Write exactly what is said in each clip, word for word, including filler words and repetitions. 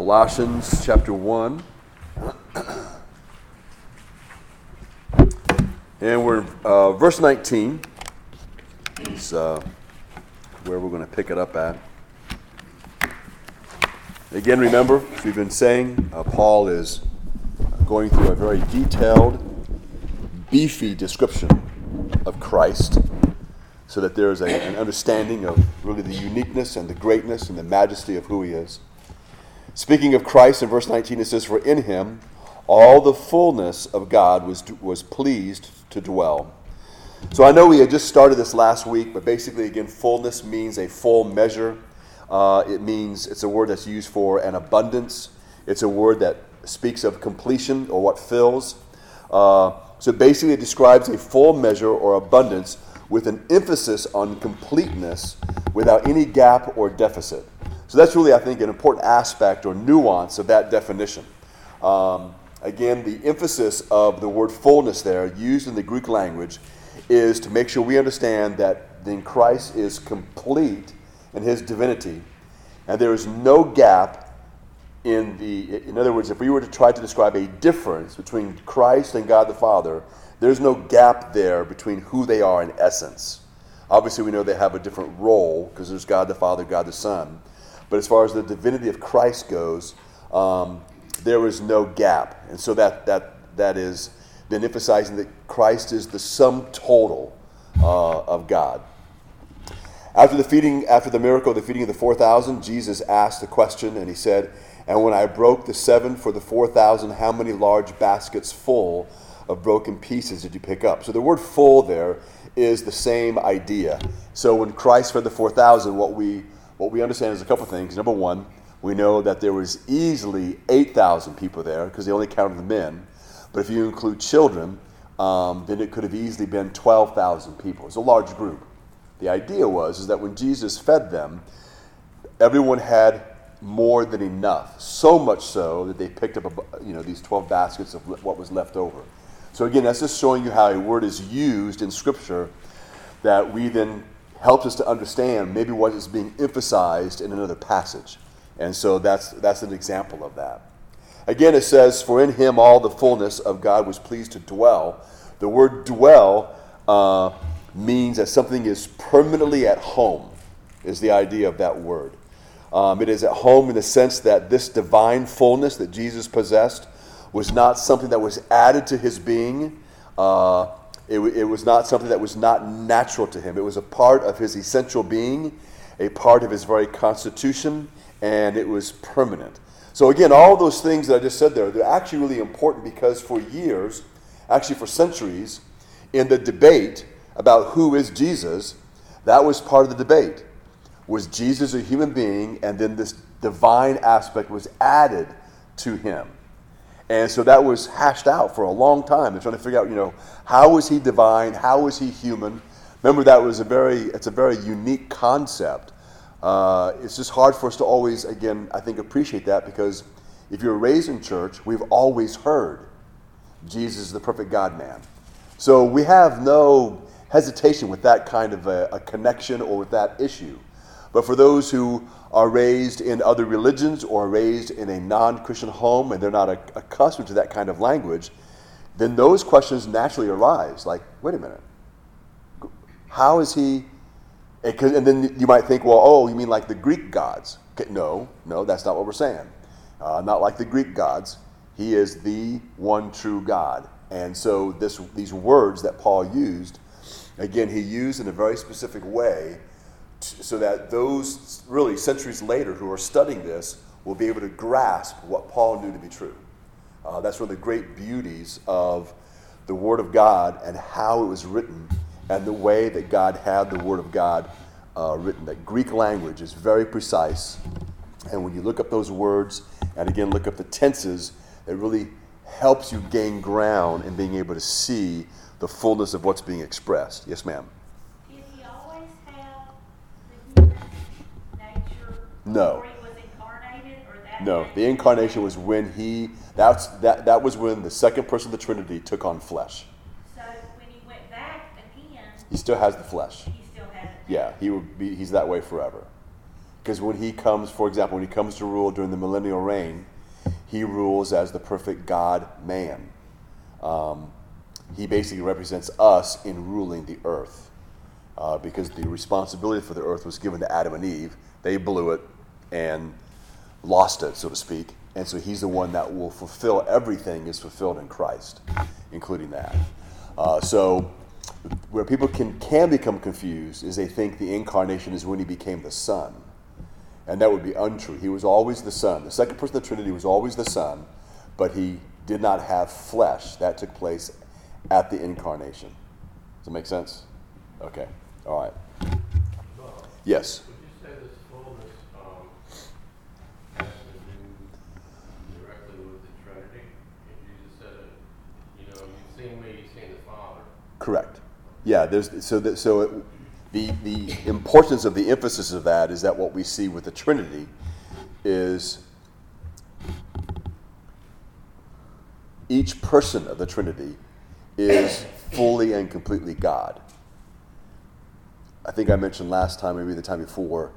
Colossians chapter one. And we're uh, verse nineteen is uh, where we're going to pick it up at. Again, remember, as we've been saying, uh, Paul is going through a very detailed, beefy description of Christ, so that there is a, an understanding of really the uniqueness and the greatness and the majesty of who he is. Speaking of Christ in verse nineteen, it says, "For in him all the fullness of God was was pleased to dwell." So I know we had just started this last week, but basically, again, fullness means a full measure. Uh, it means, it's a word that's used for an abundance. It's a word that speaks of completion or what fills. Uh, so basically, it describes a full measure or abundance with an emphasis on completeness without any gap or deficit. So that's really, I think, an important aspect or nuance of that definition. Um, again, the emphasis of the word fullness there, used in the Greek language, is to make sure we understand that then Christ is complete in his divinity, and there is no gap in the, in other words, if we were to try to describe a difference between Christ and God the Father, there's no gap there between who they are in essence. Obviously, we know they have a different role because there's God the Father, God the Son. But as far as the divinity of Christ goes, um, there is no gap. And so that that that is then emphasizing that Christ is the sum total uh, of God. After the feeding, after the miracle of the feeding of the four thousand, Jesus asked the question, and he said, "And when I broke the seven for the four thousand, how many large baskets full of broken pieces did you pick up?" So the word "full" there is the same idea. So when Christ fed the four thousand, what we what we understand is a couple things. Number one, we know that there was easily eight thousand people there because they only counted the men. But if you include children, um, then it could have easily been twelve thousand people. It's a large group. The idea was is that when Jesus fed them, everyone had more than enough. So much so that they picked up a, you know these twelve baskets of what was left over. So again, that's just showing you how a word is used in Scripture that we then helps us to understand maybe what is being emphasized in another passage. And so that's that's an example of that. Again, it says, "For in him all the fullness of God was pleased to dwell." The word "dwell" uh, means that something is permanently at home, is the idea of that word. Um, it is at home in the sense that this divine fullness that Jesus possessed was not something that was added to his being. Uh, it, it was not something that was not natural to him. It was a part of his essential being, a part of his very constitution, and it was permanent. So again, all those things that I just said there, they're actually really important because for years, actually for centuries, in the debate about who is Jesus, that was part of the debate. Was Jesus a human being, and then this divine aspect was added to him? And so that was hashed out for a long time. They're trying to figure out, you know, how is he divine? How is he human? Remember, that was a very, it's a very unique concept. Uh, it's just hard for us to always, again, I think, appreciate that, because if you're raised in church, we've always heard Jesus is the perfect God-man. So we have no hesitation with that kind of a, a connection or with that issue. But for those who are raised in other religions or raised in a non-Christian home and they're not accustomed to that kind of language, then those questions naturally arise. Like, wait a minute, how is he? And then you might think, well, oh, you mean like the Greek gods? No, no, that's not what we're saying. Uh, not like the Greek gods. He is the one true God. And so this, these words that Paul used, again, he used in a very specific way, so that those really centuries later who are studying this will be able to grasp what Paul knew to be true. Uh, that's one of the great beauties of the Word of God and how it was written and the way that God had the Word of God uh, written. That Greek language is very precise. And when you look up those words and again look up the tenses, it really helps you gain ground in being able to see the fullness of what's being expressed. Yes, ma'am. No. No, the incarnation was when he, that's that that was when the second person of the Trinity took on flesh. So when he went back again, he still has the flesh. He still has it. Yeah, he would be he's that way forever. Because when he comes, for example, when he comes to rule during the millennial reign, he rules as the perfect God-man. Um, he basically represents us in ruling the earth, uh, because the responsibility for the earth was given to Adam and Eve. They blew it and lost it, so to speak. And so he's the one that will fulfill everything is fulfilled in Christ, including that. Uh, so where people can, can become confused is they think the incarnation is when he became the Son. And that would be untrue. He was always the Son. The second person of the Trinity was always the Son, but he did not have flesh. That took place at the incarnation. Does that make sense? Okay. All right. Yes. Correct. Yeah. There's so that so it, the the importance of the emphasis of that is that what we see with the Trinity is each person of the Trinity is fully and completely God. I think I mentioned last time, maybe the time before,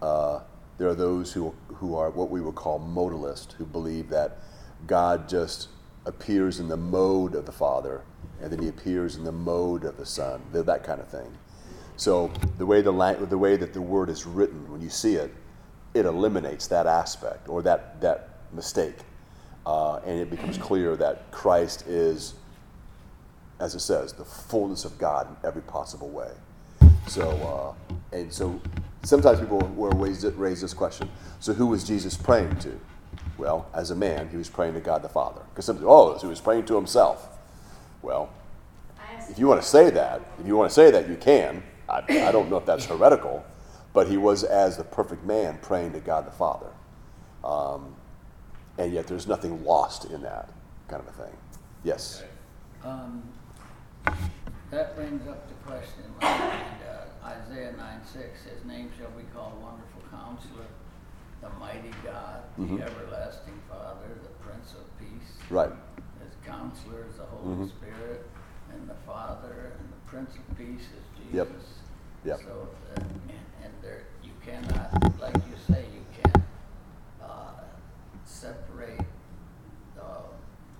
uh, there are those who who are what we would call modalist, who believe that God just appears in the mode of the Father, and then he appears in the mode of the Son, that kind of thing. So the way the the way that the word is written, when you see it, it eliminates that aspect or that that mistake, uh, and it becomes clear that Christ is, as it says, the fullness of God in every possible way. So uh, and so sometimes people will raise, raise this question: so who was Jesus praying to? Well, as a man, he was praying to God the Father. Because some oh, so he was praying to himself. Well, if you want to say that, if you want to say that, you can. I, I don't know if that's heretical, but he was as the perfect man praying to God the Father. Um, and yet there's nothing lost in that kind of a thing. Yes? Um, that brings up the question, like, uh, Isaiah nine six, his name shall be called Wonderful Counselor, the Mighty God, the mm-hmm. Everlasting Father, the Prince of Peace. Right. His Counselor is the Holy mm-hmm. Spirit, and the Father, and the Prince of Peace is Jesus. Yep. Yep. So, uh, and there, you cannot, like you say, you can't uh, separate uh,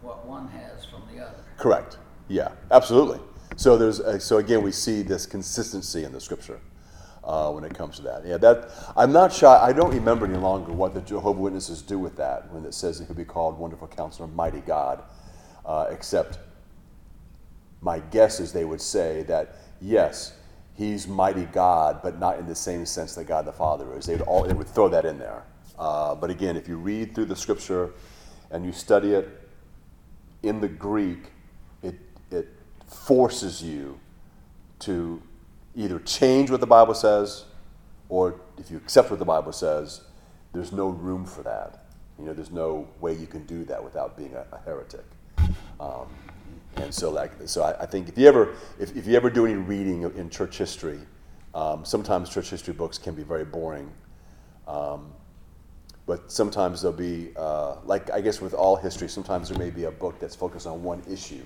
what one has from the other. Correct. Yeah. Absolutely. So there's, uh, so again, we see this consistency in the Scripture. Uh, when it comes to that. Yeah, that I'm not shy. I don't remember any longer what the Jehovah's Witnesses do with that when it says that he'll be called Wonderful Counselor, Mighty God, uh, except my guess is they would say that, yes, he's Mighty God, but not in the same sense that God the Father is. They would, all, they would throw that in there. Uh, but again, if you read through the Scripture and you study it in the Greek, it it forces you to either change what the Bible says, or if you accept what the Bible says, there's no room for that. You know, there's no way you can do that without being a, a heretic. Um, and so, like, so I, I think if you ever, if, if you ever do any reading in church history, um, sometimes church history books can be very boring. Um, but sometimes there'll be, uh, like I guess with all history, sometimes there may be a book that's focused on one issue.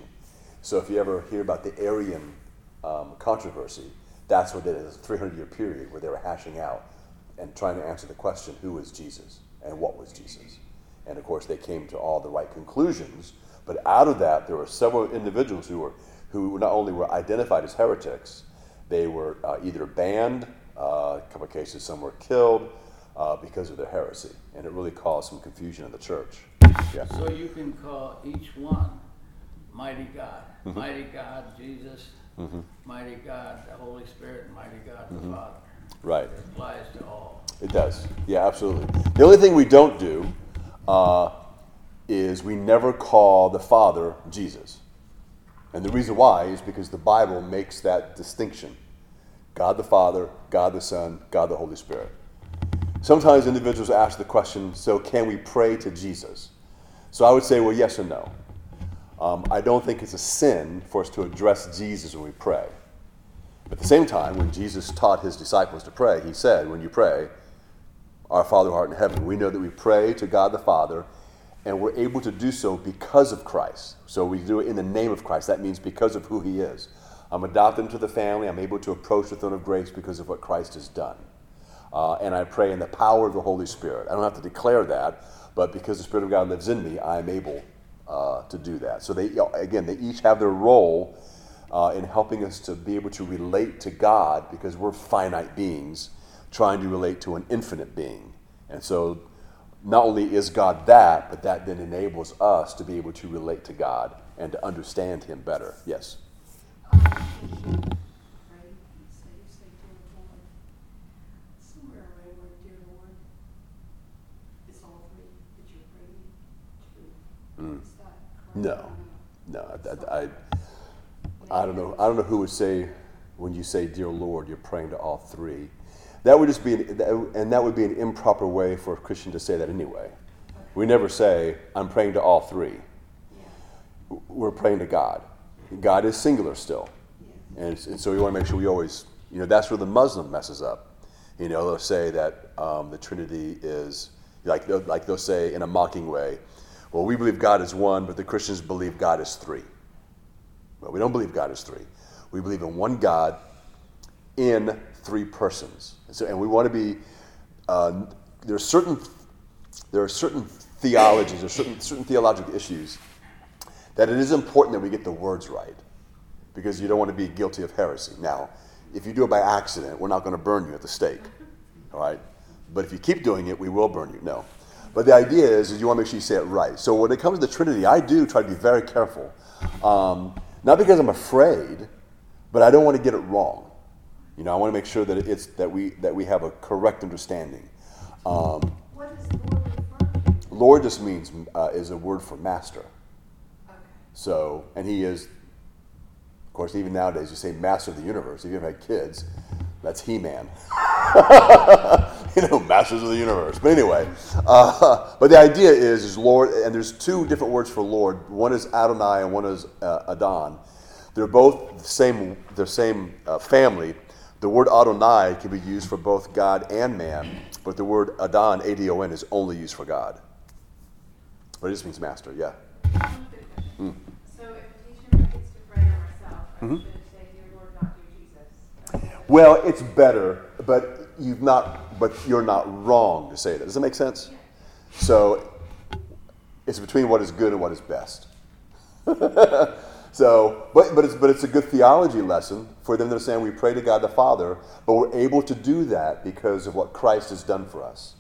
So if you ever hear about the Arian um, controversy, that's what it is, a three hundred year period where they were hashing out and trying to answer the question, who is Jesus and what was Jesus? And of course, they came to all the right conclusions. But out of that, there were several individuals who were who not only were identified as heretics, they were uh, either banned, uh, a couple of cases, some were killed uh, because of their heresy. And it really caused some confusion in the church. Yeah. So you can call each one Mighty God, mm-hmm. Mighty God, Jesus, mm-hmm. Mighty God, the Holy Spirit, and Mighty God, the mm-hmm. Father. Right. It applies to all. It does. Yeah, absolutely. The only thing we don't do uh, is we never call the Father Jesus. And the reason why is because the Bible makes that distinction. God the Father, God the Son, God the Holy Spirit. Sometimes individuals ask the question, so can we pray to Jesus? So I would say, well, yes or no. Um, I don't think it's a sin for us to address Jesus when we pray. At the same time, when Jesus taught his disciples to pray, he said, when you pray, our Father who art in heaven, we know that we pray to God the Father, and we're able to do so because of Christ. So we do it in the name of Christ. That means because of who he is. I'm adopted into the family. I'm able to approach the throne of grace because of what Christ has done. uh, and I pray in the power of the Holy Spirit. I don't have to declare that, but because the Spirit of God lives in me, I'm able uh, to do that. So they, again, they each have their role uh, in helping us to be able to relate to God, because we're finite beings trying to relate to an infinite being. And so not only is God that, but that then enables us to be able to relate to God and to understand Him better. Yes? Mm. No, no, I, I, I don't know. I don't know who would say, when you say, "Dear Lord," you're praying to all three. That would just be, an, and that would be an improper way for a Christian to say that anyway. We never say, "I'm praying to all three." We're praying to God. God is singular still, and, and so we want to make sure we always, you know, that's where the Muslim messes up. You know, they'll say that um, the Trinity is like, like they'll say in a mocking way, "Well, we believe God is one, but the Christians believe God is three." Well, we don't believe God is three. We believe in one God in three persons. And, so, and we want to be, uh, there are certain there are certain theologies, or certain, certain theological issues that it is important that we get the words right, because you don't want to be guilty of heresy. Now, if you do it by accident, we're not going to burn you at the stake, all right? But if you keep doing it, we will burn you. No. But the idea is, is you want to make sure you say it right. So when it comes to the Trinity, I do try to be very careful. Um, not because I'm afraid, but I don't want to get it wrong. You know, I want to make sure that it's that we that we have a correct understanding. Um, what is Lord? Lord just means uh, is a word for master. Okay. So, and He is, of course, even nowadays you say master of the universe. If you ever had kids, that's He-Man. You know, masters of the universe. But anyway, uh, but the idea is, is Lord, and there's two different words for Lord. One is Adonai, and one is uh, Adon. They're both the same, the same uh, family. The word Adonai can be used for both God and man, but the word Adon, A D O N, is only used for God. But it just means master, yeah. Mm. So if a teacher gets to pray to myself, I mm-hmm. should say, "Dear Lord, not dear Jesus." Well, it's better, but... You've not, but you're not wrong to say that. Does that make sense? So it's between what is good and what is best. so, but but it's but it's a good theology lesson for them that are saying we pray to God the Father, but we're able to do that because of what Christ has done for us.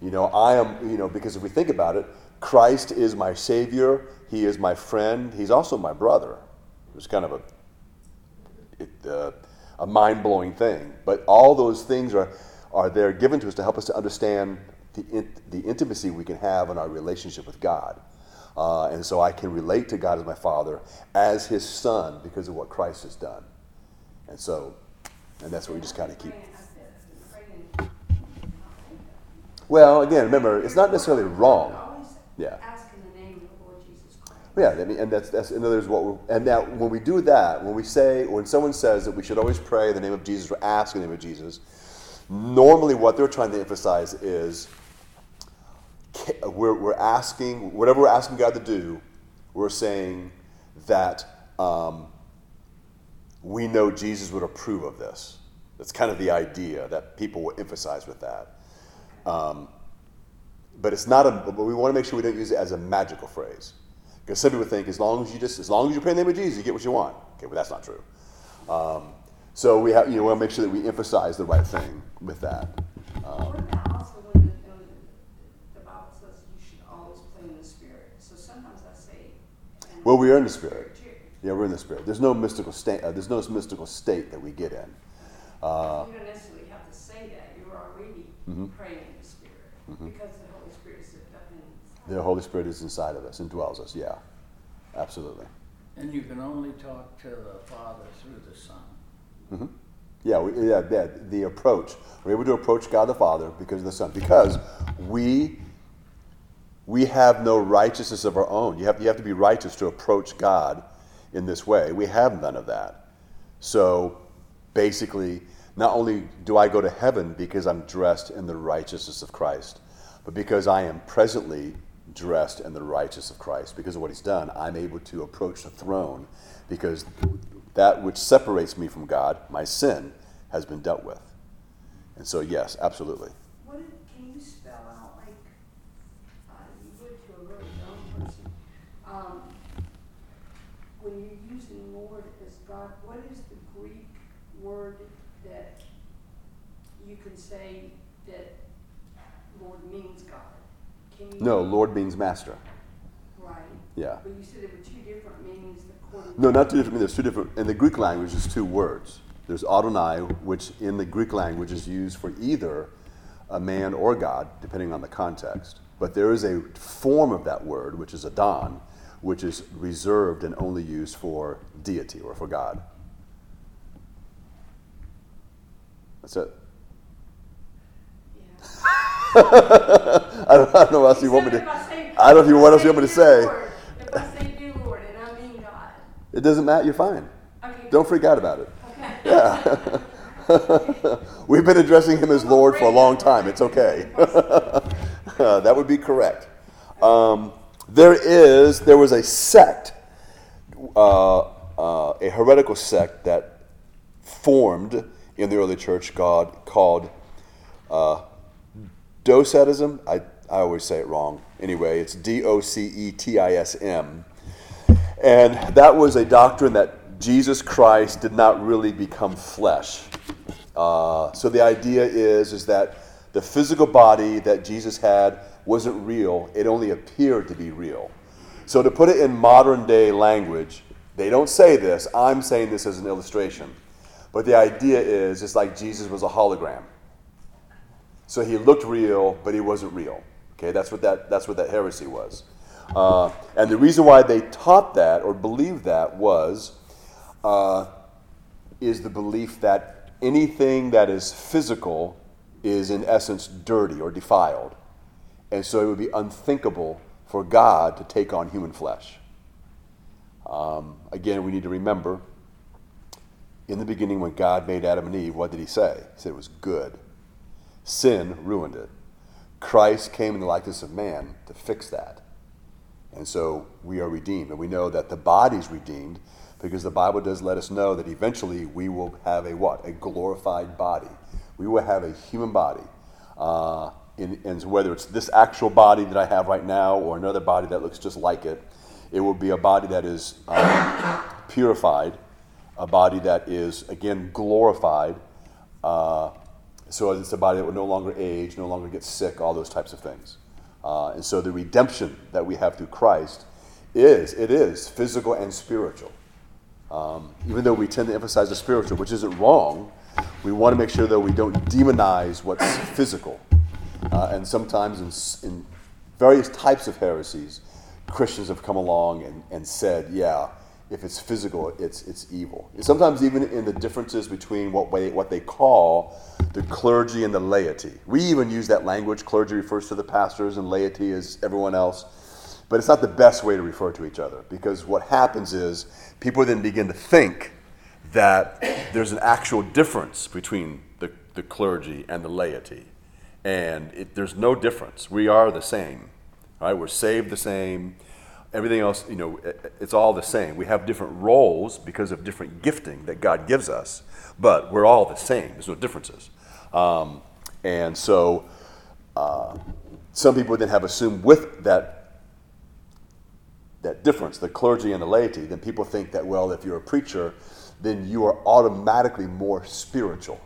You know, I am. You know, because if we think about it, Christ is my Savior. He is my friend. He's also my brother. It's kind of a. It, uh, a mind-blowing thing, but all those things are are there given to us to help us to understand the in, the intimacy we can have in our relationship with God. Uh, and so I can relate to God as my Father, as His Son, because of what Christ has done. And so, and that's what we just kind of keep. Well, again, remember, it's not necessarily wrong. Yeah. Yeah, I mean, and that's that's in other words what we're, and now when we do that, when we say, when someone says that we should always pray in the name of Jesus or ask in the name of Jesus, normally what they're trying to emphasize is we're we're asking whatever we're asking God to do, we're saying that um, we know Jesus would approve of this. That's kind of the idea that people will emphasize with that. Um, but it's not a. But we want to make sure we don't use it as a magical phrase. Because some people think as long as you just as long as you pray in the name of Jesus, you get what you want. Okay, well that's not true. Um, so we have you know we want to make sure that we emphasize the right thing with that. Um, what about also when the, when the Bible says you should always pray in the Spirit? So sometimes I say. Well, we are in the Spirit. Too. Yeah, we're in the Spirit. There's no mystical state. Uh, there's no mystical state that we get in. Uh, you don't necessarily have to say that. You're already mm-hmm. praying in the Spirit mm-hmm. because the Holy Spirit is up in. The Holy Spirit is inside of us and dwells us. Yeah, absolutely. And you can only talk to the Father through the Son. Mm-hmm. Yeah, we, yeah, yeah. The approach. We're able to approach God the Father because of the Son, because we we have no righteousness of our own. You have you have to be righteous to approach God in this way. We have none of that. So basically, not only do I go to heaven because I'm dressed in the righteousness of Christ, but because I am presently dressed in the righteousness of Christ, because of what He's done, I'm able to approach the throne, because that which separates me from God, my sin, has been dealt with. And so, yes, absolutely. What did, can you spell out, like, uh, you would to a really young person, um, when you're using Lord as God, what is the Greek word that you can say that Lord means God? Can you no, Lord means master. Right. Yeah. But you said there were two different meanings. No, not two different meanings. There's two different. In the Greek language, there's two words. There's Adonai, which in the Greek language is used for either a man or God, depending on the context. But there is a form of that word, which is Adon, which is reserved and only used for deity or for God. That's it. Yeah. I, don't, I don't know what else you want me to. I don't know what else you want me to say. If I say dear Lord and I mean God, it doesn't matter. You're fine. Okay. Don't freak out about it. Yeah. We've been addressing him as Lord for a long time. It's okay. uh, that would be correct. Um, there is, there was a sect, uh, uh, a heretical sect that formed in the early church God called uh, Docetism. I, I always say it wrong. Anyway, it's D O C E T I S M. And that was a doctrine that Jesus Christ did not really become flesh. Uh, so the idea is, is that the physical body that Jesus had wasn't real. It only appeared to be real. So to put it in modern day language, they don't say this. I'm saying this as an illustration. But the idea is, it's like Jesus was a hologram. So he looked real, but he wasn't real. Okay, that's what that, that's what that heresy was. Uh, and the reason why they taught that or believed that was... Uh, is the belief that anything that is physical is in essence dirty or defiled. And so it would be unthinkable for God to take on human flesh. Um, again, we need to remember, in the beginning when God made Adam and Eve, what did he say? He said it was good. Sin ruined it. Christ came in the likeness of man to fix that. And so we are redeemed. And we know that the body's redeemed, because the Bible does let us know that eventually we will have a what? A glorified body. We will have a human body. Uh, and, and whether it's this actual body that I have right now or another body that looks just like it, it will be a body that is um, purified, a body that is, again, glorified. Uh, so it's a body that will no longer age, no longer get sick, all those types of things. Uh, and so the redemption that we have through Christ is, it is physical and spiritual. Um, even though we tend to emphasize the spiritual, which isn't wrong, we want to make sure that we don't demonize what's physical. Uh, and sometimes in, in various types of heresies, Christians have come along and, and said, yeah, if it's physical, it's it's evil. And sometimes even in the differences between what they, what they call the clergy and the laity. We even use that language. Clergy refers to the pastors and laity is everyone else. But it's not the best way to refer to each other, because what happens is people then begin to think that there's an actual difference between the, the clergy and the laity. And it, there's no difference. We are the same, right? We're saved the same. Everything else, you know, it, it's all the same. We have different roles because of different gifting that God gives us, but we're all the same. There's no differences. Um, and so uh, some people then have assumed with that that difference, the clergy and the laity, then people think that, well, if you're a preacher, then you are automatically more spiritual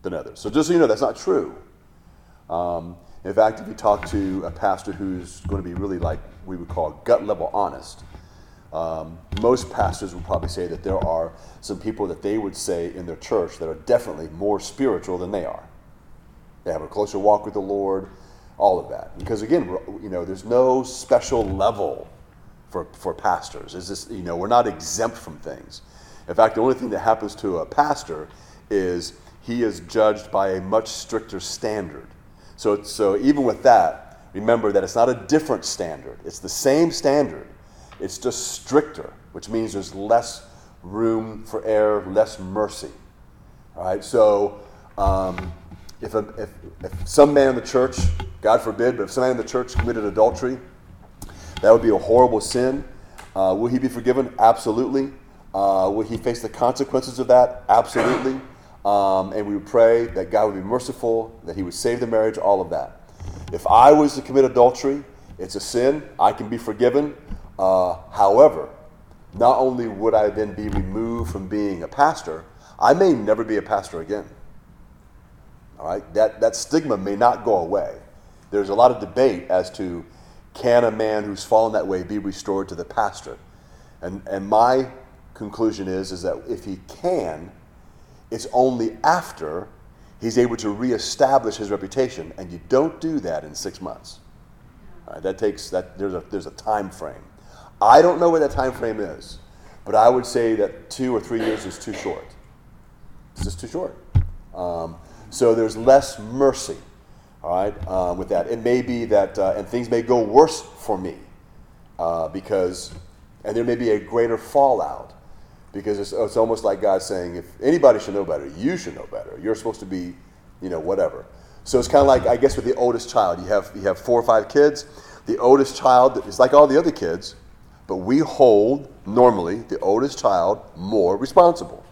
than others. So just so you know, that's not true. Um, in fact, if you talk to a pastor who's going to be really, like we would call, gut-level honest, um, most pastors would probably say that there are some people that they would say in their church that are definitely more spiritual than they are. They have a closer walk with the Lord, all of that. Because again, you know, there's no special level For, for pastors. Is this, you know, we're not exempt from things. In fact, the only thing that happens to a pastor is he is judged by a much stricter standard. So, so even with that, remember that it's not a different standard. It's the same standard. It's just stricter, which means there's less room for error, less mercy. All right. So um, if, a, if if some man in the church, God forbid, but if some man in the church committed adultery, that would be a horrible sin. Uh, will he be forgiven? Absolutely. Uh, will he face the consequences of that? Absolutely. Um, and we would pray that God would be merciful, that he would save the marriage, all of that. If I was to commit adultery, it's a sin. I can be forgiven. Uh, however, not only would I then be removed from being a pastor, I may never be a pastor again. All right? That, that stigma may not go away. There's a lot of debate as to, can a man who's fallen that way be restored to the pastorate? And and my conclusion is, is that if he can, it's only after he's able to reestablish his reputation, and you don't do that in six months. All right, that takes that there's a there's a time frame. I don't know what that time frame is, but I would say that two or three years is too short. It's just too short. Um, so there's less mercy. All right, um, with that, it may be that, uh, and things may go worse for me, uh, because, and there may be a greater fallout, because it's, it's almost like God saying, if anybody should know better, you should know better. You're supposed to be, you know, whatever. So it's kind of like, I guess, with the oldest child, you have you have four or five kids. The oldest child is like all the other kids, but we hold normally the oldest child more responsible.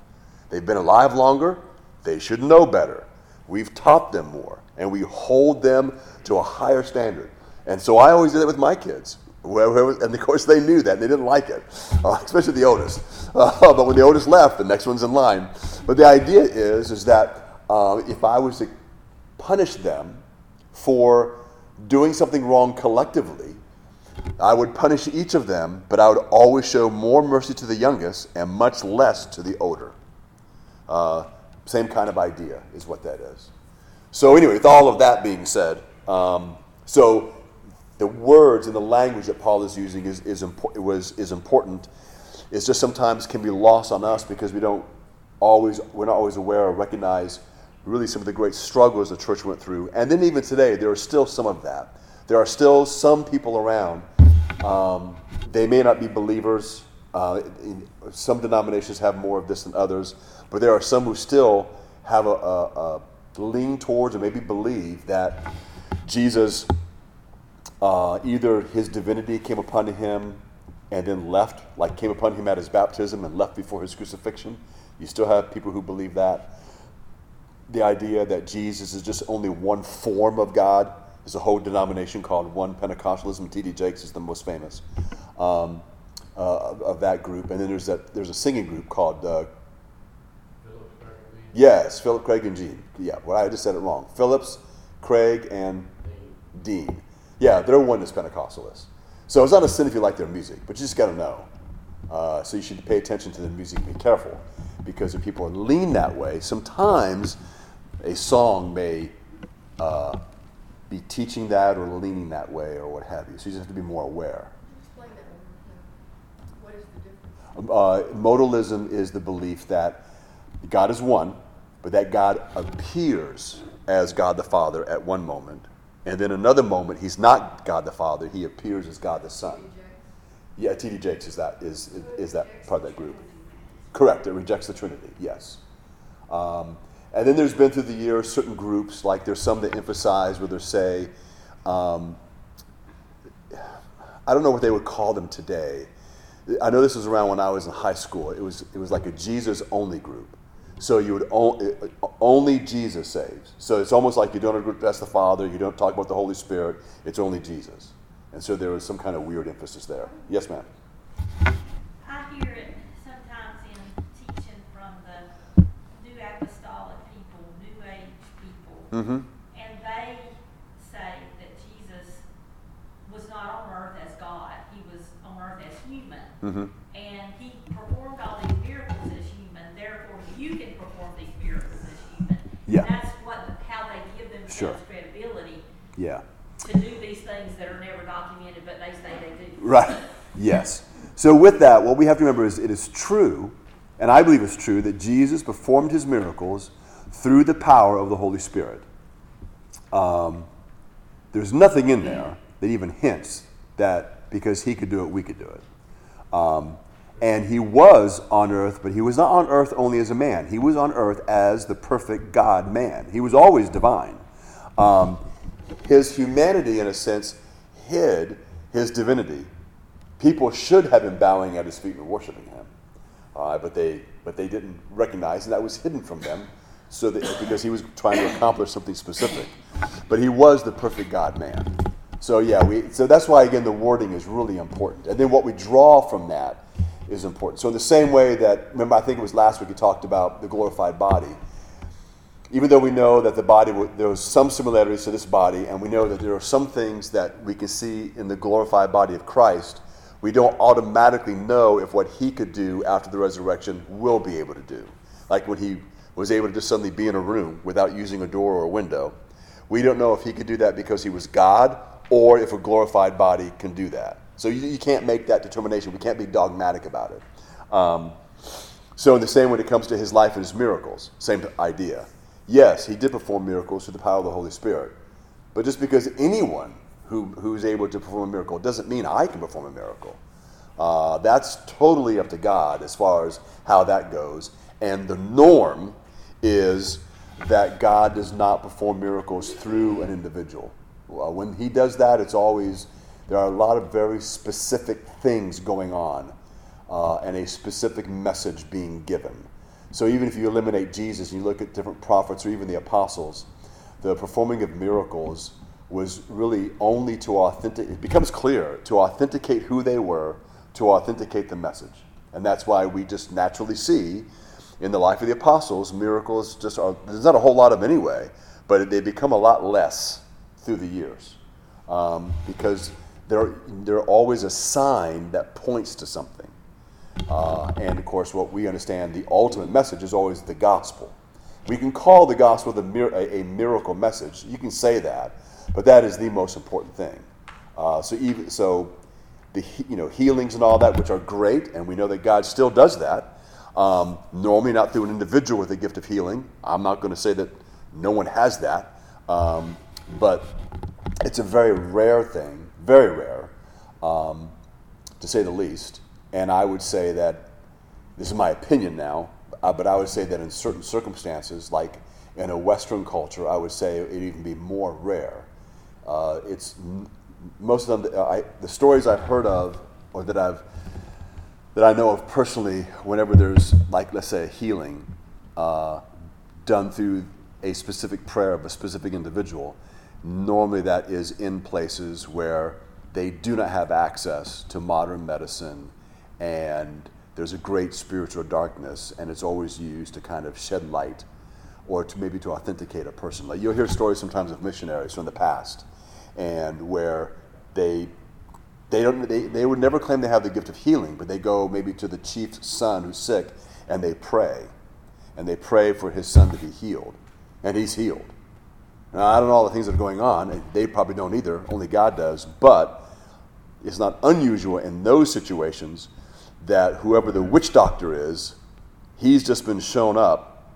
They've been alive longer. They should know better. We've taught them more, and we hold them to a higher standard. And so I always did it with my kids. And of course they knew that, and they didn't like it, uh, especially the oldest. Uh, but when the oldest left, the next one's in line. But the idea is, is that uh, if I was to punish them for doing something wrong collectively, I would punish each of them, but I would always show more mercy to the youngest and much less to the older. Uh, Same kind of idea is what that is. So anyway, with all of that being said, um, so the words and the language that Paul is using is is, impo- was, is important. It's just sometimes can be lost on us because we don't always we're not always aware or recognize really some of the great struggles the church went through. And then even today, there are still some of that. There are still some people around. Um, they may not be believers. Uh, in, some denominations have more of this than others. But there are some who still have a, a, a lean towards or maybe believe that Jesus, uh, either his divinity came upon him and then left, like came upon him at his baptism and left before his crucifixion. You still have people who believe that. The idea that Jesus is just only one form of God. There's a whole denomination called One Pentecostalism. T D Jakes is the most famous um, uh, of, of that group. And then there's that there's a singing group called... Uh, Yes, Phillips Craig and Dean. Yeah, well, I just said it wrong. Phillips, Craig, and Dean. Dean. Yeah, they're one that's Pentecostalist. So it's not a sin if you like their music, but you just got to know. Uh, so you should pay attention to the music and be careful, because if people are lean that way, sometimes a song may uh, be teaching that or leaning that way or what have you. So you just have to be more aware. Explain that one. What is the difference? Uh, modalism is the belief that God is one, but that God appears as God the Father at one moment, and then another moment he's not God the Father, he appears as God the Son. Yeah, T D Jakes is that is is that part of that group. Correct, it rejects the Trinity, yes. Um, and then there's been through the years certain groups, like there's some that emphasize where they say, um, I don't know what they would call them today. I know this was around when I was in high school. It was it was like a Jesus-only group. So you would only, only Jesus saves. So it's almost like you don't address the Father, you don't talk about the Holy Spirit, it's only Jesus. And so there was some kind of weird emphasis there. Yes, ma'am? I hear it sometimes in teaching from the New Apostolic people, New Age people, mm-hmm. and they say that Jesus was not on earth as God, he was on earth as human. Mm-hmm. And he performed all these miracles as human, therefore you can perform these miracles as human. Yeah. And that's what the, how they give themselves sure. credibility yeah. to do these things that are never documented, but they say they do. Right, yes. So with that, what we have to remember is it is true, and I believe it's true, that Jesus performed his miracles through the power of the Holy Spirit. Um, there's nothing in there that even hints that because he could do it, we could do it. Um, and he was on earth, but he was not on earth only as a man. He was on earth as the perfect God-man. He was always divine. Um, his humanity, in a sense, hid his divinity. People should have been bowing at his feet and worshiping him, uh, but they but they didn't recognize, and that was hidden from them. so that because he was trying to accomplish something specific. But he was the perfect God-man. So yeah, we so that's why, again, the wording is really important. And then what we draw from that is important. So in the same way that, remember, I think it was last week we talked about the glorified body. Even though we know that the body, there was some similarities to this body, and we know that there are some things that we can see in the glorified body of Christ, we don't automatically know if what he could do after the resurrection will be able to do. Like when he was able to just suddenly be in a room without using a door or a window. We don't know if he could do that because he was God or if a glorified body can do that. So you, you can't make that determination. We can't be dogmatic about it. Um, so in the same way when it comes to his life and his miracles, same idea. Yes, he did perform miracles through the power of the Holy Spirit. But just because anyone who who's able to perform a miracle doesn't mean I can perform a miracle. Uh, that's totally up to God as far as how that goes. And the norm is that God does not perform miracles through an individual. Well, when he does that, it's always, there are a lot of very specific things going on uh, and a specific message being given. So even if you eliminate Jesus and you look at different prophets or even the apostles, the performing of miracles was really only to authenticate, it becomes clear, to authenticate who they were, to authenticate the message. And that's why we just naturally see in the life of the apostles, miracles just are, there's not a whole lot of them anyway, but they become a lot less through the years um, because they're, they're always a sign that points to something. Uh, and, of course, what we understand, the ultimate message is always the gospel. We can call the gospel the mir- a, a miracle message. You can say that, but that is the most important thing. Uh, so, even so, the you know healings and all that, which are great, and we know that God still does that. Um, normally, not through an individual with a gift of healing. I'm not going to say that no one has that, um, but it's a very rare thing, very rare, um, to say the least. And I would say that, this is my opinion now, uh, but I would say that in certain circumstances, like in a Western culture, I would say it'd even be more rare. Uh, it's most of them. I, the stories I've heard of, or that I've that I know of personally, whenever there's like, let's say, a healing uh, done through a specific prayer of a specific individual, normally that is in places where they do not have access to modern medicine. And there's a great spiritual darkness, and it's always used to kind of shed light or to maybe to authenticate a person. Like you'll hear stories sometimes of missionaries from the past, and where they they don't they, they would never claim they have the gift of healing, but they go maybe to the chief's son who's sick, and they pray. And they pray for his son to be healed. And he's healed. Now, I don't know all the things that are going on, and they probably don't either, only God does, but it's not unusual in those situations that whoever the witch doctor is, he's just been shown up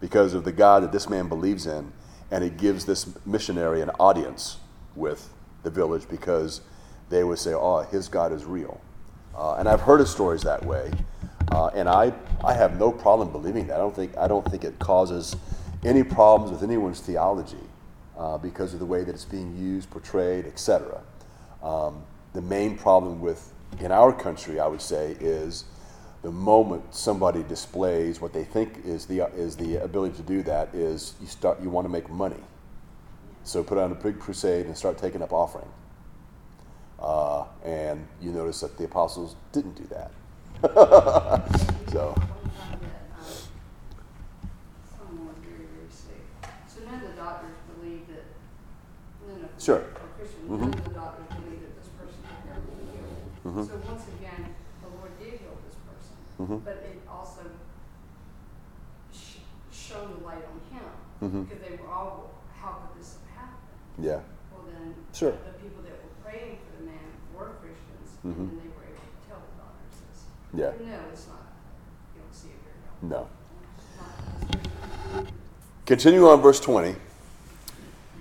because of the God that this man believes in, and it gives this missionary an audience with the village because they would say, oh, his God is real. Uh, and I've heard of stories that way, uh, and I, I have no problem believing that. I don't think I don't think it causes any problems with anyone's theology uh, because of the way that it's being used, portrayed, et cetera. Um, the main problem with in our country, I would say, is the moment somebody displays what they think is the is the ability to do that is you start you want to make money, so put on a big crusade and start taking up offering. Uh, and you notice that the apostles didn't do that. so. So none of the doctors believe that. None of sure. None of the doctors believe that this person could ever be healed. Mm-hmm. So once again, the Lord did heal this person, mm-hmm. but it also sh- shone the light on him mm-hmm. because they were all, how could this have happened? Yeah. Well, then sure. the people that were praying for the man were Christians, mm-hmm. and they were able to tell the daughters this. Yeah. No, it's not. You don't see it very often. No. Continuing on verse twenty,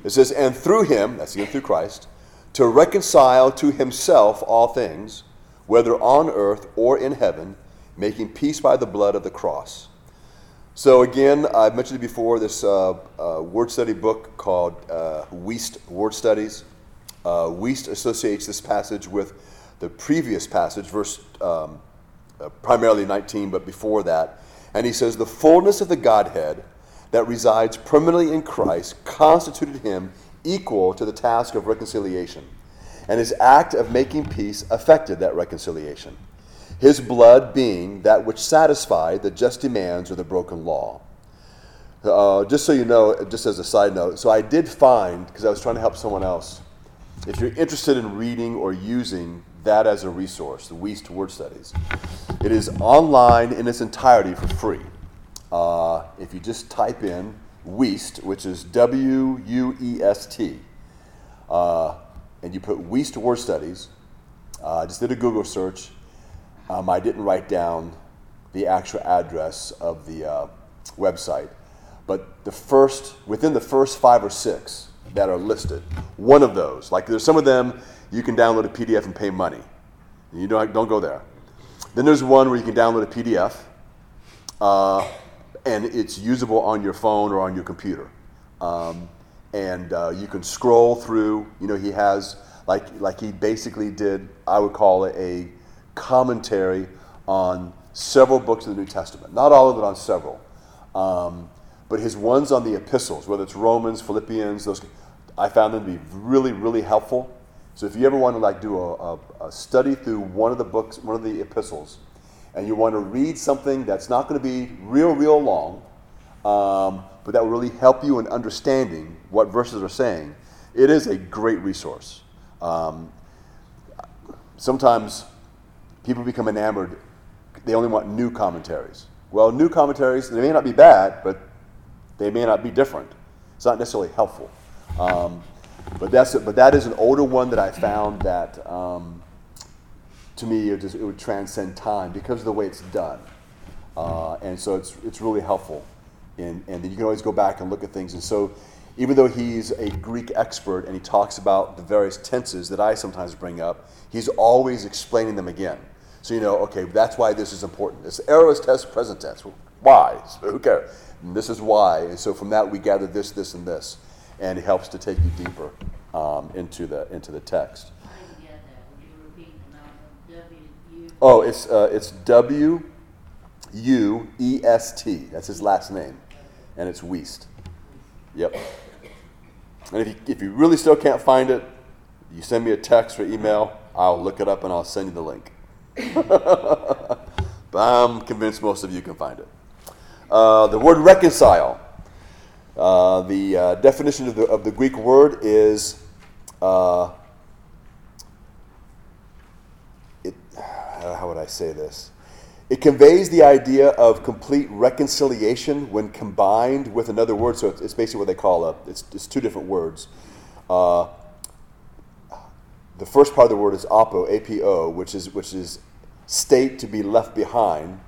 it says, and through him, that's again through Christ, to reconcile to himself all things, whether on earth or in heaven, making peace by the blood of the cross. So again, I've mentioned it before, this uh, uh, word study book called uh, Wiest Word Studies. Uh, Wiest associates this passage with the previous passage, verse um, uh, primarily nineteen, but before that. And he says, the fullness of the Godhead that resides permanently in Christ constituted him equal to the task of reconciliation, and his act of making peace effected that reconciliation, his blood being that which satisfied the just demands of the broken law. Uh, just so you know, just as a side note, so I did find, because I was trying to help someone else, if you're interested in reading or using that as a resource, the Wiest Word Studies, it is online in its entirety for free. Uh, if you just type in Wiest, which is W U E S T, uh, and you put Wiest Word Studies, uh, I just did a Google search. Um, I didn't write down the actual address of the uh, website, but the first, within the first five or six that are listed, one of those, like there's some of them you can download a P D F and pay money. You don't, don't go there. Then there's one where you can download a P D F, uh, and it's usable on your phone or on your computer. Um, and uh, you can scroll through, you know, he has, like, like he basically did, I would call it a commentary on several books of the New Testament. Not all of it, on several. Um, but his ones on the epistles, whether it's Romans, Philippians, those, I found them to be really, really helpful. So if you ever want to like do a, a, a study through one of the books, one of the epistles, and you want to read something that's not going to be real, real long, um, but that will really help you in understanding what verses are saying, it is a great resource. Um, sometimes people become enamored. They only want new commentaries. Well, new commentaries, they may not be bad, but they may not be different. It's not necessarily helpful. Um, but that's but that is an older one that I found that, um, to me, it, just, it would transcend time because of the way it's done. Uh, and so it's it's really helpful. And, and you can always go back and look at things. And so even though he's a Greek expert and he talks about the various tenses that I sometimes bring up, he's always explaining them again. So you know, okay, that's why this is important. It's aorist test, present tense. Why? So who cares? And this is why. And so from that we gather this, this, and this, and it helps to take you deeper um, into the into the text. I didn't get that. Would you repeat the name? W U. Oh, it's uh, it's W U E S T. That's his last name, and it's Wiest. Yep. And if you if you really still can't find it, you send me a text or email. I'll look it up and I'll send you the link. But I'm convinced most of you can find it. Uh, the word reconcile. Uh, the uh, definition of the, of the Greek word is uh, it. How would I say this? It conveys the idea of complete reconciliation when combined with another word. So it's, it's basically what they call a. It's, it's two different words. Uh, The first part of the word is apo, A P O, which is which is state to be left behind.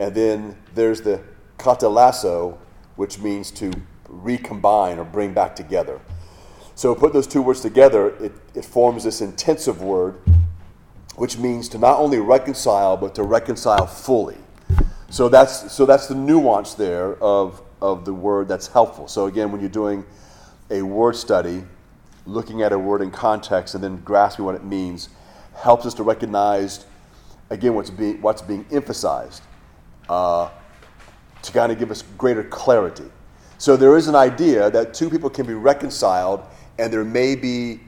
And then there's the katalasso, which means to recombine or bring back together. So put those two words together, it, it forms this intensive word, which means to not only reconcile, but to reconcile fully. So that's so that's the nuance there of, of the word that's helpful. So again, when you're doing a word study, looking at a word in context and then grasping what it means helps us to recognize, again, what's being what's being emphasized, uh, to kind of give us greater clarity. So there is an idea that two people can be reconciled, and there may be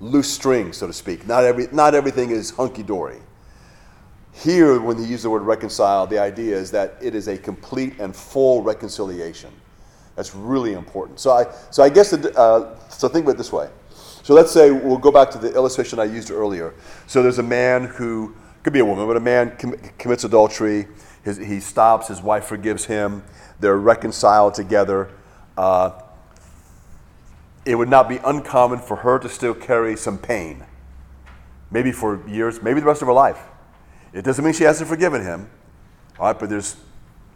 loose strings, so to speak. Not every not everything is hunky dory. Here, when they use the word reconcile, the idea is that it is a complete and full reconciliation. That's really important. So I, so I guess, the, uh, so think of it this way. So let's say we'll go back to the illustration I used earlier. So there's a man who, could be a woman, but a man com- commits adultery. His, he stops, his wife forgives him. They're reconciled together. Uh, it would not be uncommon for her to still carry some pain, maybe for years, maybe the rest of her life. It doesn't mean she hasn't forgiven him, all right, but there's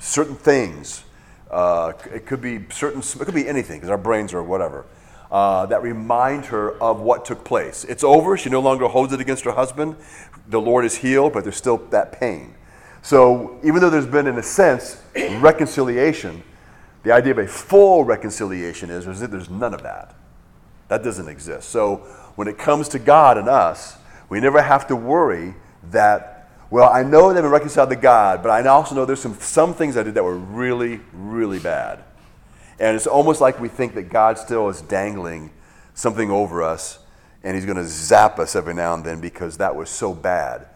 certain things. Uh, it could be certain. It could be anything, because our brains are whatever. Uh, that remind her of what took place. It's over. She no longer holds it against her husband. The Lord is healed, but there's still that pain. So even though there's been, in a sense, reconciliation, the idea of a full reconciliation is, is that there's none of that. That doesn't exist. So when it comes to God and us, we never have to worry that, well, I know they've been reconciled to God, but I also know there's some some things I did that were really, really bad. And it's almost like we think that God still is dangling something over us, and he's going to zap us every now and then because that was so bad.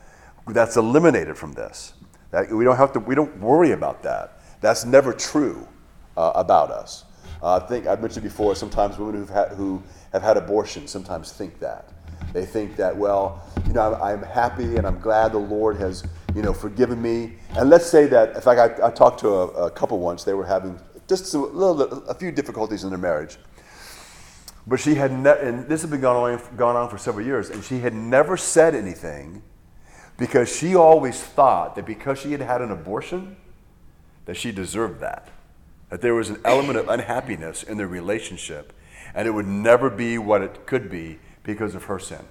That's eliminated from this. That we don't have to. We don't worry about that. That's never true uh, about us. Uh, I think I've mentioned before. Sometimes women who've had, who have had abortion sometimes think that. They think that, well, you know, I'm, I'm happy and I'm glad the Lord has, you know, forgiven me. And let's say that, in fact, I, I talked to a, a couple once. They were having just a, little, a few difficulties in their marriage. But she had, ne- and this had been gone on, gone on for several years, and she had never said anything because she always thought that because she had had an abortion, that she deserved that. That there was an element of unhappiness in their relationship, and it would never be what it could be because of her sin.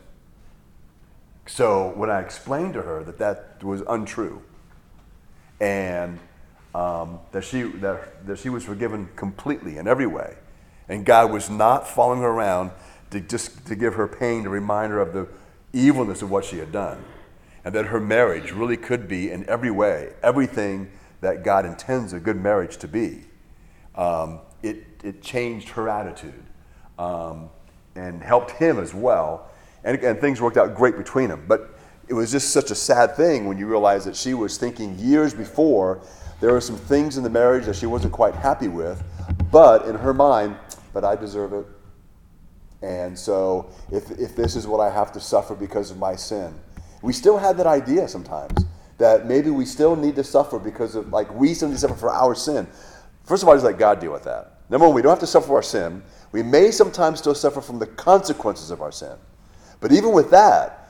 So when I explained to her that that was untrue, and um, that she that, that she was forgiven completely in every way, and God was not following her around to just to give her pain, to remind her of the evilness of what she had done, and that her marriage really could be in every way everything that God intends a good marriage to be, um, it it changed her attitude. Um, and helped him as well, and, and things worked out great between them. But it was just such a sad thing when you realize that she was thinking years before there were some things in the marriage that she wasn't quite happy with, but in her mind, but I deserve it. And so if if this is what I have to suffer because of my sin, we still had that idea sometimes that maybe we still need to suffer because of, like, we still need to suffer for our sin. First of all, just let God deal with that. Number one, we don't have to suffer our sin. We may sometimes still suffer from the consequences of our sin. But even with that,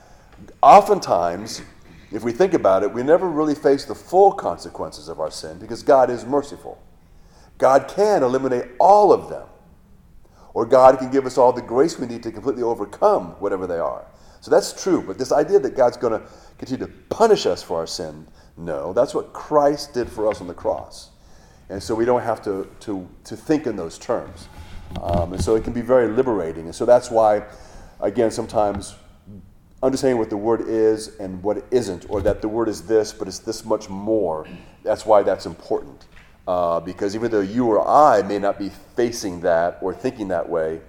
oftentimes, if we think about it, we never really face the full consequences of our sin because God is merciful. God can eliminate all of them. Or God can give us all the grace we need to completely overcome whatever they are. So that's true. But this idea that God's going to continue to punish us for our sin, no, that's what Christ did for us on the cross. And so we don't have to to, to think in those terms. Um, and so it can be very liberating. And so that's why, again, sometimes understanding what the word is and what it isn't, or that the word is this, but it's this much more, that's why that's important. Uh, because even though you or I may not be facing that or thinking that way,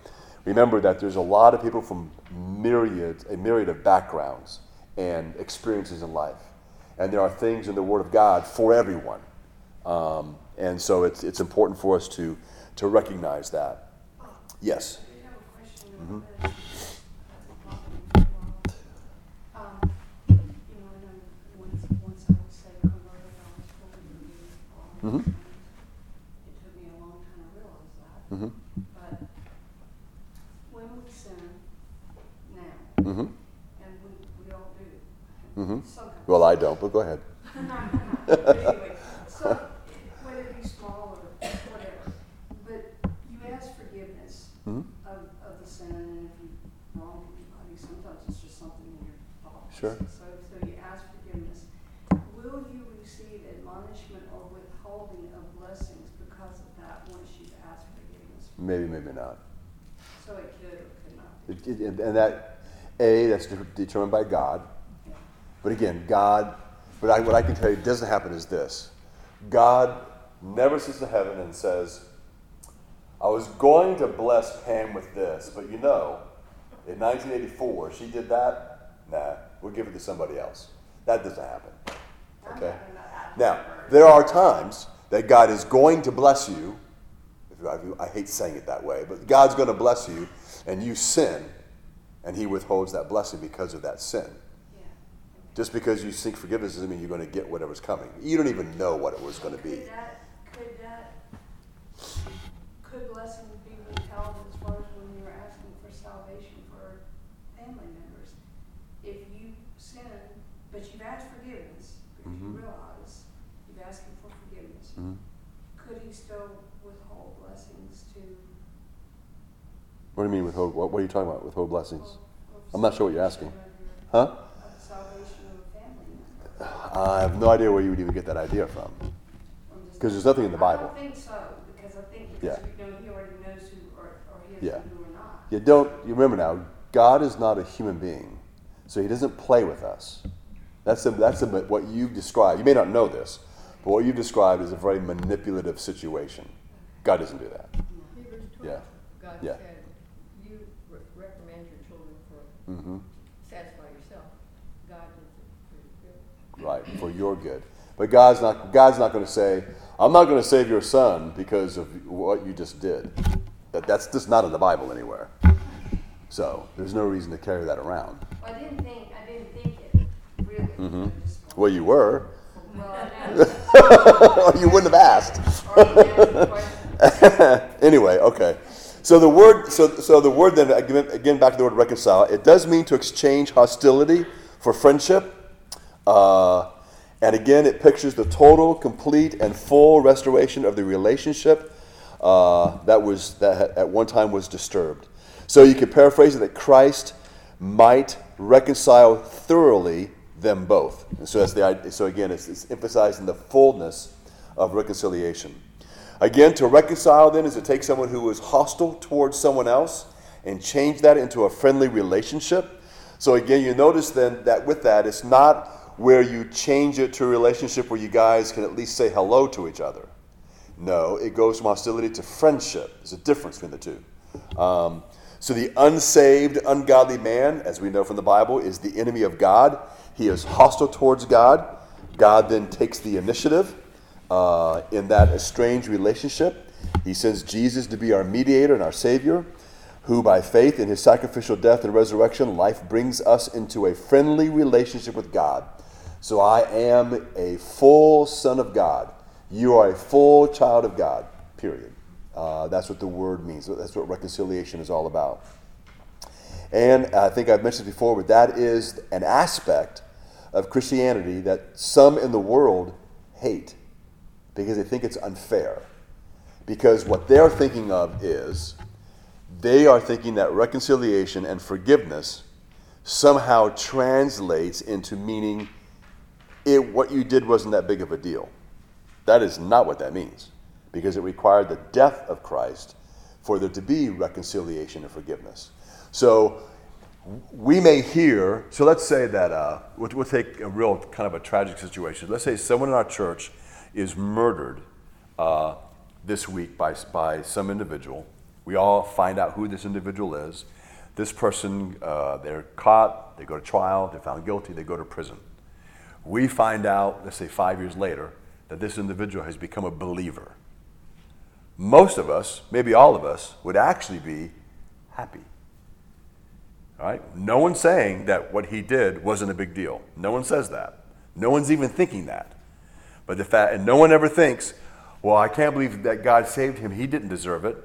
remember that there's a lot of people from myriad, a myriad of backgrounds and experiences in life. And there are things in the Word of God for everyone. Um, and so it's it's important for us to, to recognize that. Yes? I have a question about mm-hmm. this. Um, you know, I once, once I was converted, I was told to be wrong. It took me a long time to realize that. Mm-hmm. But when we sin now, mm-hmm. and we, we all do, mm-hmm. sometimes. Well, I don't, but go ahead. But anyway, so... Mm-hmm. Of, of the sin, and if you wrong anybody, sometimes it's just something in your thoughts. Sure. So, so you ask forgiveness. Will you receive admonishment or withholding of blessings because of that once you've asked forgiveness? Maybe, maybe not. So it could or could not. It, it, and that, A, that's de- determined by God. Yeah. But again, God, but I, what I can tell you doesn't happen is this. God never sits in heaven and says, I was going to bless Pam with this, but you know, in nineteen eighty-four, she did that, nah, we'll give it to somebody else. That doesn't happen, okay? Now, there are times that God is going to bless you. I hate saying it that way, but God's going to bless you, and you sin, and he withholds that blessing because of that sin. Just because you seek forgiveness doesn't mean you're going to get whatever's coming. You don't even know what it was going to be. Could blessing be withheld as far as when you're asking for salvation for family members? If you sin, but you've asked forgiveness, because mm-hmm. you realize you've asked him for forgiveness, mm-hmm. could he still withhold blessings to... What do you mean withhold? What, what are you talking about, withhold blessings? Well, well, I'm not sure what you're asking. Huh? Salvation of a family member. I have no idea where you would even get that idea from. Because there's nothing in the Bible. I don't think so. I think yeah. You know, he already knows who or, or he doesn't yeah. know who or not. You don't you remember now, God is not a human being, so he doesn't play with us. That's a, that's a, what you've described. You may not know this, but what you've described is a very manipulative situation. God doesn't do that. Yeah. God yeah. said, you re- reprimand your children for mm-hmm. satisfy yourself. God does it for your good. Right, for your good. But God's not God's not going to say, I'm not going to save your son because of what you just did. That That's just not in the Bible anywhere. So there's no reason to carry that around. Well, I didn't think, I didn't think it really. Mm-hmm. Well, you were. Well, I or you wouldn't have asked. Anyway, okay. So the word, so so the word then, again, back to the word reconcile, it does mean to exchange hostility for friendship. Uh, and again, it pictures the total, complete, and full restoration of the relationship uh, that was that at one time was disturbed. So you could paraphrase it that Christ might reconcile thoroughly them both. And so that's the idea. So again, it's, it's emphasizing the fullness of reconciliation. Again, to reconcile then is to take someone who is hostile towards someone else and change that into a friendly relationship. So again, you notice then that with that, it's not where you change it to a relationship where you guys can at least say hello to each other. No, it goes from hostility to friendship. There's a difference between the two. Um, so the unsaved, ungodly man, as we know from the Bible, is the enemy of God. He is hostile towards God. God then takes the initiative uh, in that estranged relationship. He sends Jesus to be our mediator and our Savior, who by faith in his sacrificial death and resurrection life brings us into a friendly relationship with God. So I am a full son of God. You are a full child of God, period. Uh, that's what the word means. That's what reconciliation is all about. And I think I've mentioned before, but that is an aspect of Christianity that some in the world hate because they think it's unfair. Because what they're thinking of is they are thinking that reconciliation and forgiveness somehow translates into meaning it, what you did wasn't that big of a deal. That is not what that means, because it required the death of Christ for there to be reconciliation and forgiveness. So we may hear, so let's say that, uh, we'll, we'll take a real kind of a tragic situation. Let's say someone in our church is murdered uh, this week by, by some individual. We all find out who this individual is. This person, uh, they're caught, they go to trial, they're found guilty, they go to prison. We find out, let's say five years later, that this individual has become a believer. Most of us, maybe all of us, would actually be happy. All right? No one's saying that what he did wasn't a big deal. No one says that. No one's even thinking that. But the fact, and no one ever thinks, well, I can't believe that God saved him. He didn't deserve it.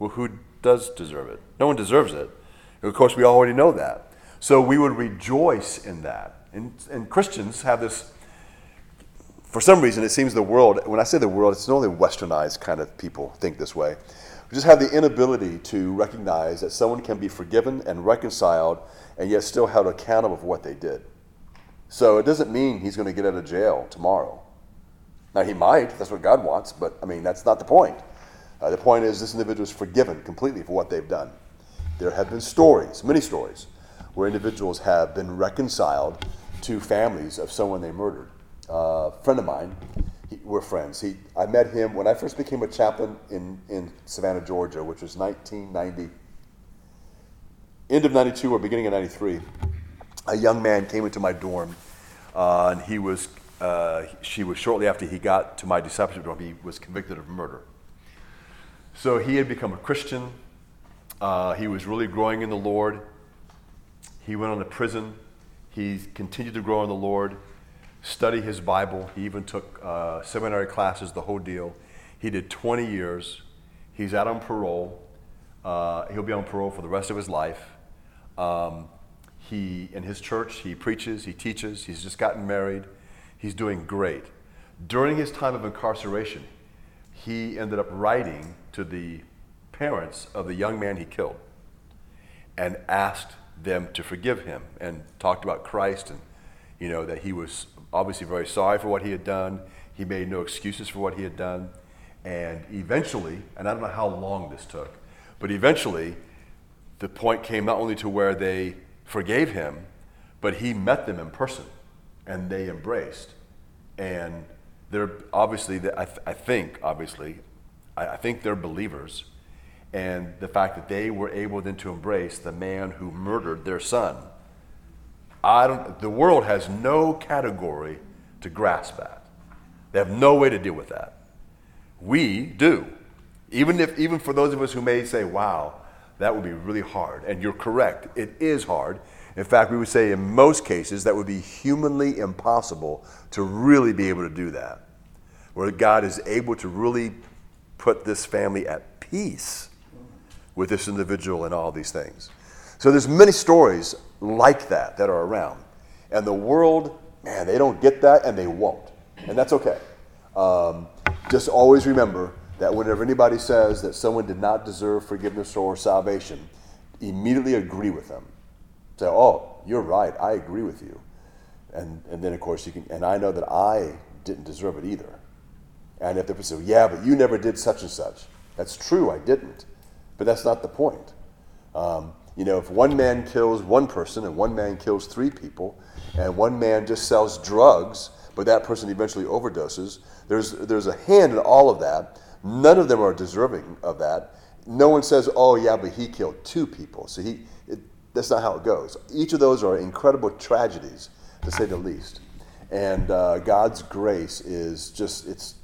Well, who does deserve it? No one deserves it. And of course, we already know that. So we would rejoice in that. And, and Christians have this, for some reason, it seems the world, when I say the world, it's only westernized kind of people think this way. We just have the inability to recognize that someone can be forgiven and reconciled and yet still held accountable for what they did. So it doesn't mean he's going to get out of jail tomorrow. Now, he might. That's what God wants. But, I mean, that's not the point. Uh, the point is this individual is forgiven completely for what they've done. There have been stories, many stories, where individuals have been reconciled to families of someone they murdered. Uh, a friend of mine, we're friends. He, I met him when I first became a chaplain in, in Savannah, Georgia, which was nineteen ninety, end of ninety-two or beginning of ninety-three. A young man came into my dorm, uh, and he was, uh, she was shortly after he got to my discipleship dorm, he was convicted of murder. So he had become a Christian. Uh, he was really growing in the Lord. He went on to prison. He continued to grow in the Lord. Study his Bible. He even took uh, seminary classes, the whole deal. He did twenty years. He's out on parole. Uh, he'll be on parole for the rest of his life. Um, he, in his church, he preaches, he teaches. He's just gotten married. He's doing great. During his time of incarceration, he ended up writing to the parents of the young man he killed and asked them to forgive him and talked about Christ and, you know, that he was obviously very sorry for what he had done. He made no excuses for what he had done. And eventually, and I don't know how long this took, but eventually the point came not only to where they forgave him, but he met them in person and they embraced. And they're obviously, I, th- I think, obviously, I, I think they're believers. and the fact that they were able then to embrace the man who murdered their son. I don't, the world has no category to grasp that. They have no way to deal with that. We do. Even if, even for those of us who may say, wow, that would be really hard. And you're correct, it is hard. In fact, we would say in most cases that would be humanly impossible to really be able to do that, where God is able to really put this family at peace with this individual and all these things. So there's many stories like that that are around. And the world, man, they don't get that, and they won't. And that's okay. Um, just always remember that whenever anybody says that someone did not deserve forgiveness or salvation, immediately agree with them. Say, oh, you're right, I agree with you. And and then, of course, you can, and I know that I didn't deserve it either. And if the person says, yeah, but you never did such and such. That's true, I didn't. But that's not the point. Um, you know, if one man kills one person and one man kills three people, and one man just sells drugs, but that person eventually overdoses, there's there's a hand in all of that. None of them are deserving of that. No one says, oh, yeah, but he killed two people. So he it, that's not how it goes. Each of those are incredible tragedies, to say the least. And uh, God's grace is just, it's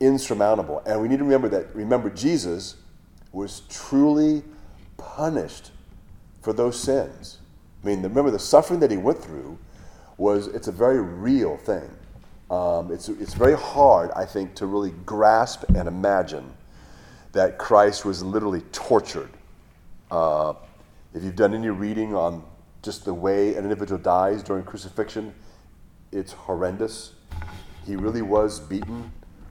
insurmountable. And we need to remember that, remember, Jesus was truly punished for those sins. I mean, remember, the suffering that he went through was, it's a very real thing. Um, it's it's very hard, I think, to really grasp and imagine that Christ was literally tortured. Uh, if you've done any reading on just the way an individual dies during crucifixion, it's horrendous. He really was beaten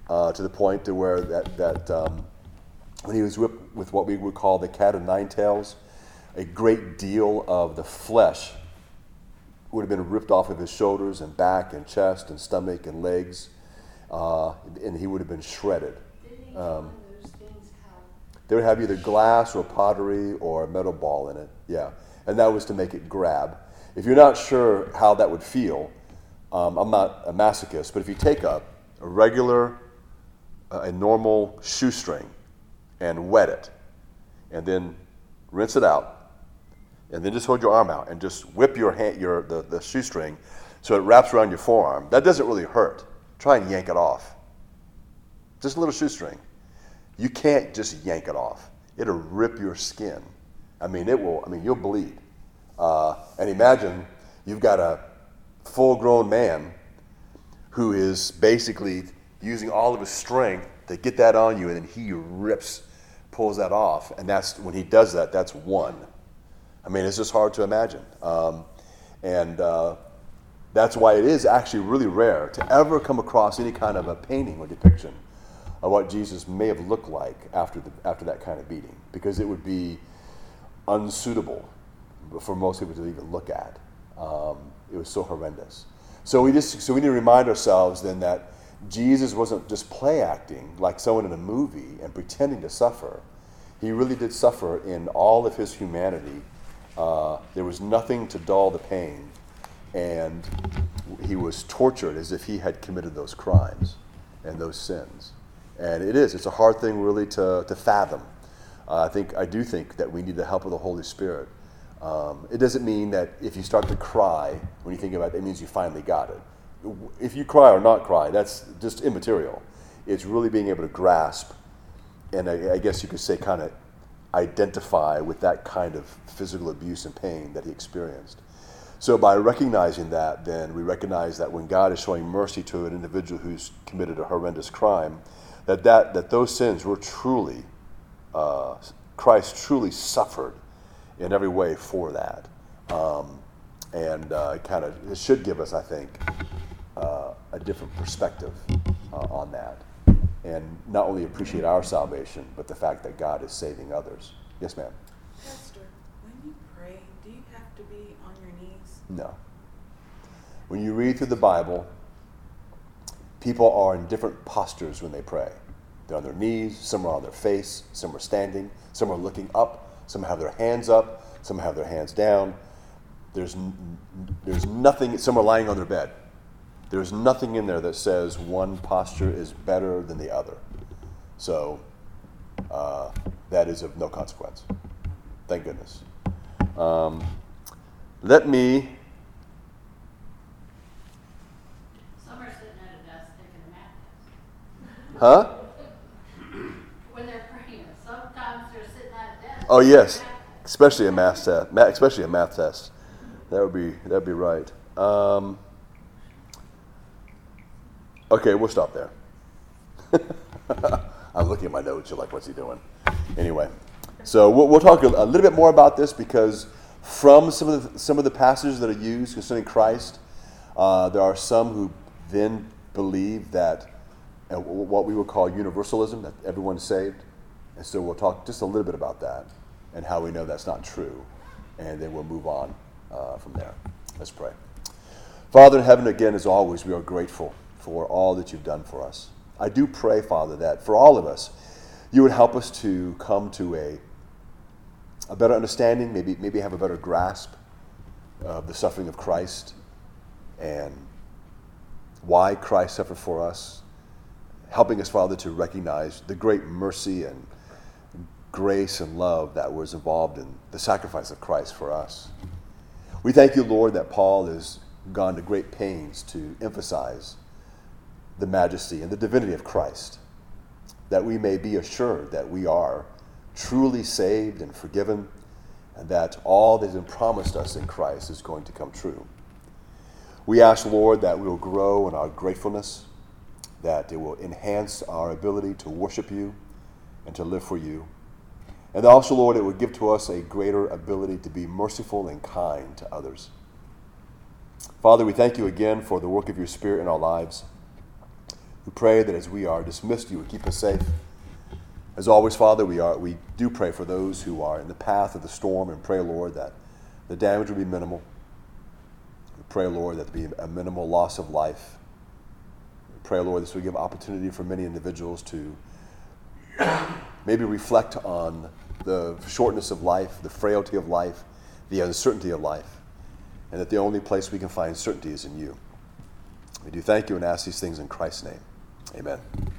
uh, to the point to where that that um, when he was whipped with what we would call the cat of nine tails, a great deal of the flesh would have been ripped off of his shoulders and back and chest and stomach and legs, uh, and he would have been shredded. Didn't um, those things have? They would have either glass or pottery or a metal ball in it, yeah. And that was to make it grab. If you're not sure how that would feel, um, I'm not a masochist, but if you take up a regular, uh, a normal shoestring and wet it, and then rinse it out, and then just hold your arm out and just whip your hand, your the, the shoestring so it wraps around your forearm. That doesn't really hurt. Try and yank it off. Just a little shoestring. You can't just yank it off. It'll rip your skin. I mean, it will. I mean, you'll bleed. Uh, and imagine you've got a full-grown man who is basically using all of his strength to get that on you, and then he rips, pulls that off. And that's when he does that, that's one. I mean, it's just hard to imagine. Um, and uh, that's why it is actually really rare to ever come across any kind of a painting or depiction of what Jesus may have looked like after the, after that kind of beating, because it would be unsuitable for most people to even look at. Um, it was so horrendous. So we just so we need to remind ourselves then that Jesus wasn't just play acting like someone in a movie and pretending to suffer. He really did suffer in all of his humanity. Uh, there was nothing to dull the pain, and he was tortured as if he had committed those crimes and those sins. And it is, it's a hard thing really to, to fathom. Uh, I think, I do think that we need the help of the Holy Spirit. Um, it doesn't mean that if you start to cry when you think about it, it means you finally got it. If you cry or not cry, that's just immaterial. It's really being able to grasp, and I, I guess you could say kind of identify with that kind of physical abuse and pain that he experienced. So by recognizing that, then we recognize that when God is showing mercy to an individual who's committed a horrendous crime, that that, that those sins were truly, uh, Christ truly suffered in every way for that. Um, and uh, kind of, it should give us, I think, uh, a different perspective uh, on that. And not only appreciate our salvation, but the fact that God is saving others. Yes, ma'am? Pastor, when you pray, do you have to be on your knees? No. When you read through the Bible, people are in different postures when they pray. They're on their knees, some are on their face, some are standing, some are looking up, some have their hands up, some have their hands down. There's, there's nothing, some are lying on their bed. There's nothing in there that says one posture is better than the other. So, uh, that is of no consequence. Thank goodness. Um, let me... Some are sitting at a desk taking a nap. Huh? When they're praying, sometimes they're sitting at a desk. Oh, yes. Especially a math test. Especially a math test. That would be, that'd be right. Um, okay, we'll stop there. I'm looking at my notes. You're like, what's he doing? Anyway, so we'll, we'll talk a, a little bit more about this, because from some of the, some of the passages that are used concerning Christ, uh, there are some who then believe that uh, what we would call universalism, that everyone's saved. And so we'll talk just a little bit about that and how we know that's not true. And then we'll move on uh, from there. Let's pray. Father in heaven, again, as always, we are grateful for all that you've done for us. I do pray, Father, that for all of us, you would help us to come to a a better understanding, maybe maybe have a better grasp of the suffering of Christ and why Christ suffered for us, helping us, Father, to recognize the great mercy and grace and love that was involved in the sacrifice of Christ for us. We thank you, Lord, that Paul has gone to great pains to emphasize the majesty and the divinity of Christ, that we may be assured that we are truly saved and forgiven, and that all that has been promised us in Christ is going to come true. We ask, Lord, that we will grow in our gratefulness, that it will enhance our ability to worship you and to live for you. And also, Lord, it would give to us a greater ability to be merciful and kind to others. Father, we thank you again for the work of your Spirit in our lives. We pray that as we are dismissed, you would keep us safe. As always, Father, we are we do pray for those who are in the path of the storm, and pray, Lord, that the damage will be minimal. We pray, Lord, that there be a minimal loss of life. We pray, Lord, this will give opportunity for many individuals to maybe reflect on the shortness of life, the frailty of life, the uncertainty of life, and that the only place we can find certainty is in you. We do thank you and ask these things in Christ's name. Amen.